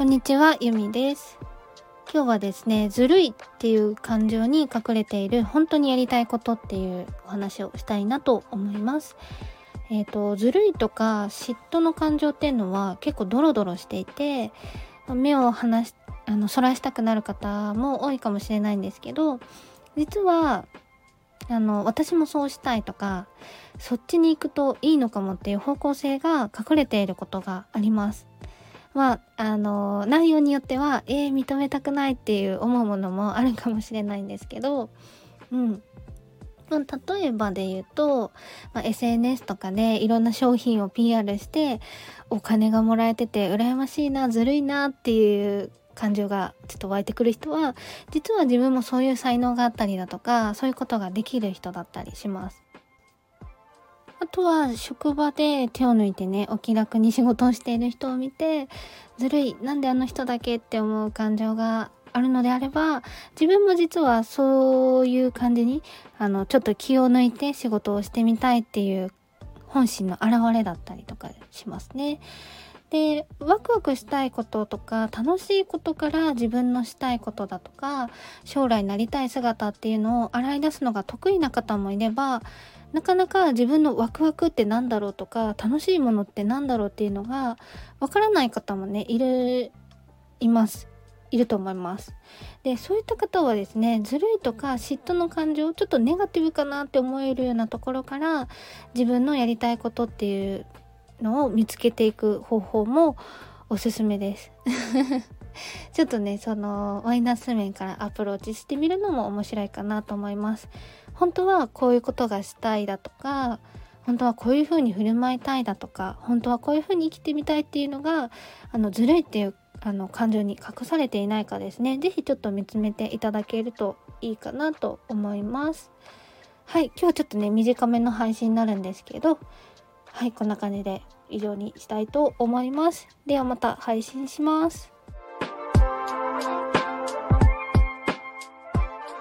こんにちは、ゆみです。今日はですね、ずるいっていう感情に隠れている本当にやりたいことっていうお話をしたいなと思います。ずるいとか嫉妬の感情っていうのは結構ドロドロしていて、目をそらしたくなる方も多いかもしれないんですけど、実は私もそうしたいとか、そっちに行くといいのかもっていう方向性が隠れていることがあります。内容によっては認めたくないっていう思うものもあるかもしれないんですけど、例えばで言うと、SNS とかでいろんな商品を PR してお金がもらえてて羨ましいな、ずるいなっていう感情がちょっと湧いてくる人は、実は自分もそういう才能があったりだとか、そういうことができる人だったりします。あとは職場で手を抜いてね、お気楽に仕事をしている人を見て、ずるい、なんであの人だけって思う感情があるのであれば、自分も実はそういう感じにちょっと気を抜いて仕事をしてみたいっていう本心の表れだったりとかしますね。で、ワクワクしたいこととか楽しいことから自分のしたいことだとか、将来なりたい姿っていうのを洗い出すのが得意な方もいれば、なかなか自分のワクワクってなんだろうとか、楽しいものってなんだろうっていうのがわからない方もね、いると思います。で、そういった方はですね、ずるいとか嫉妬の感情、ちょっとネガティブかなって思えるようなところから、自分のやりたいことっていうのを見つけていく方法もおすすめですちょっとね、そのマイナス面からアプローチしてみるのも面白いかなと思います。本当はこういうことがしたいだとか、本当はこういう風に振る舞いたいだとか、本当はこういう風に生きてみたいっていうのが、ずるいっていう感情に隠されていないかですね、ぜひちょっと見つめていただけるといいかなと思います。はい、今日はちょっとね、短めの配信になるんですけど、はい、こんな感じで以上にしたいと思います。ではまた配信します。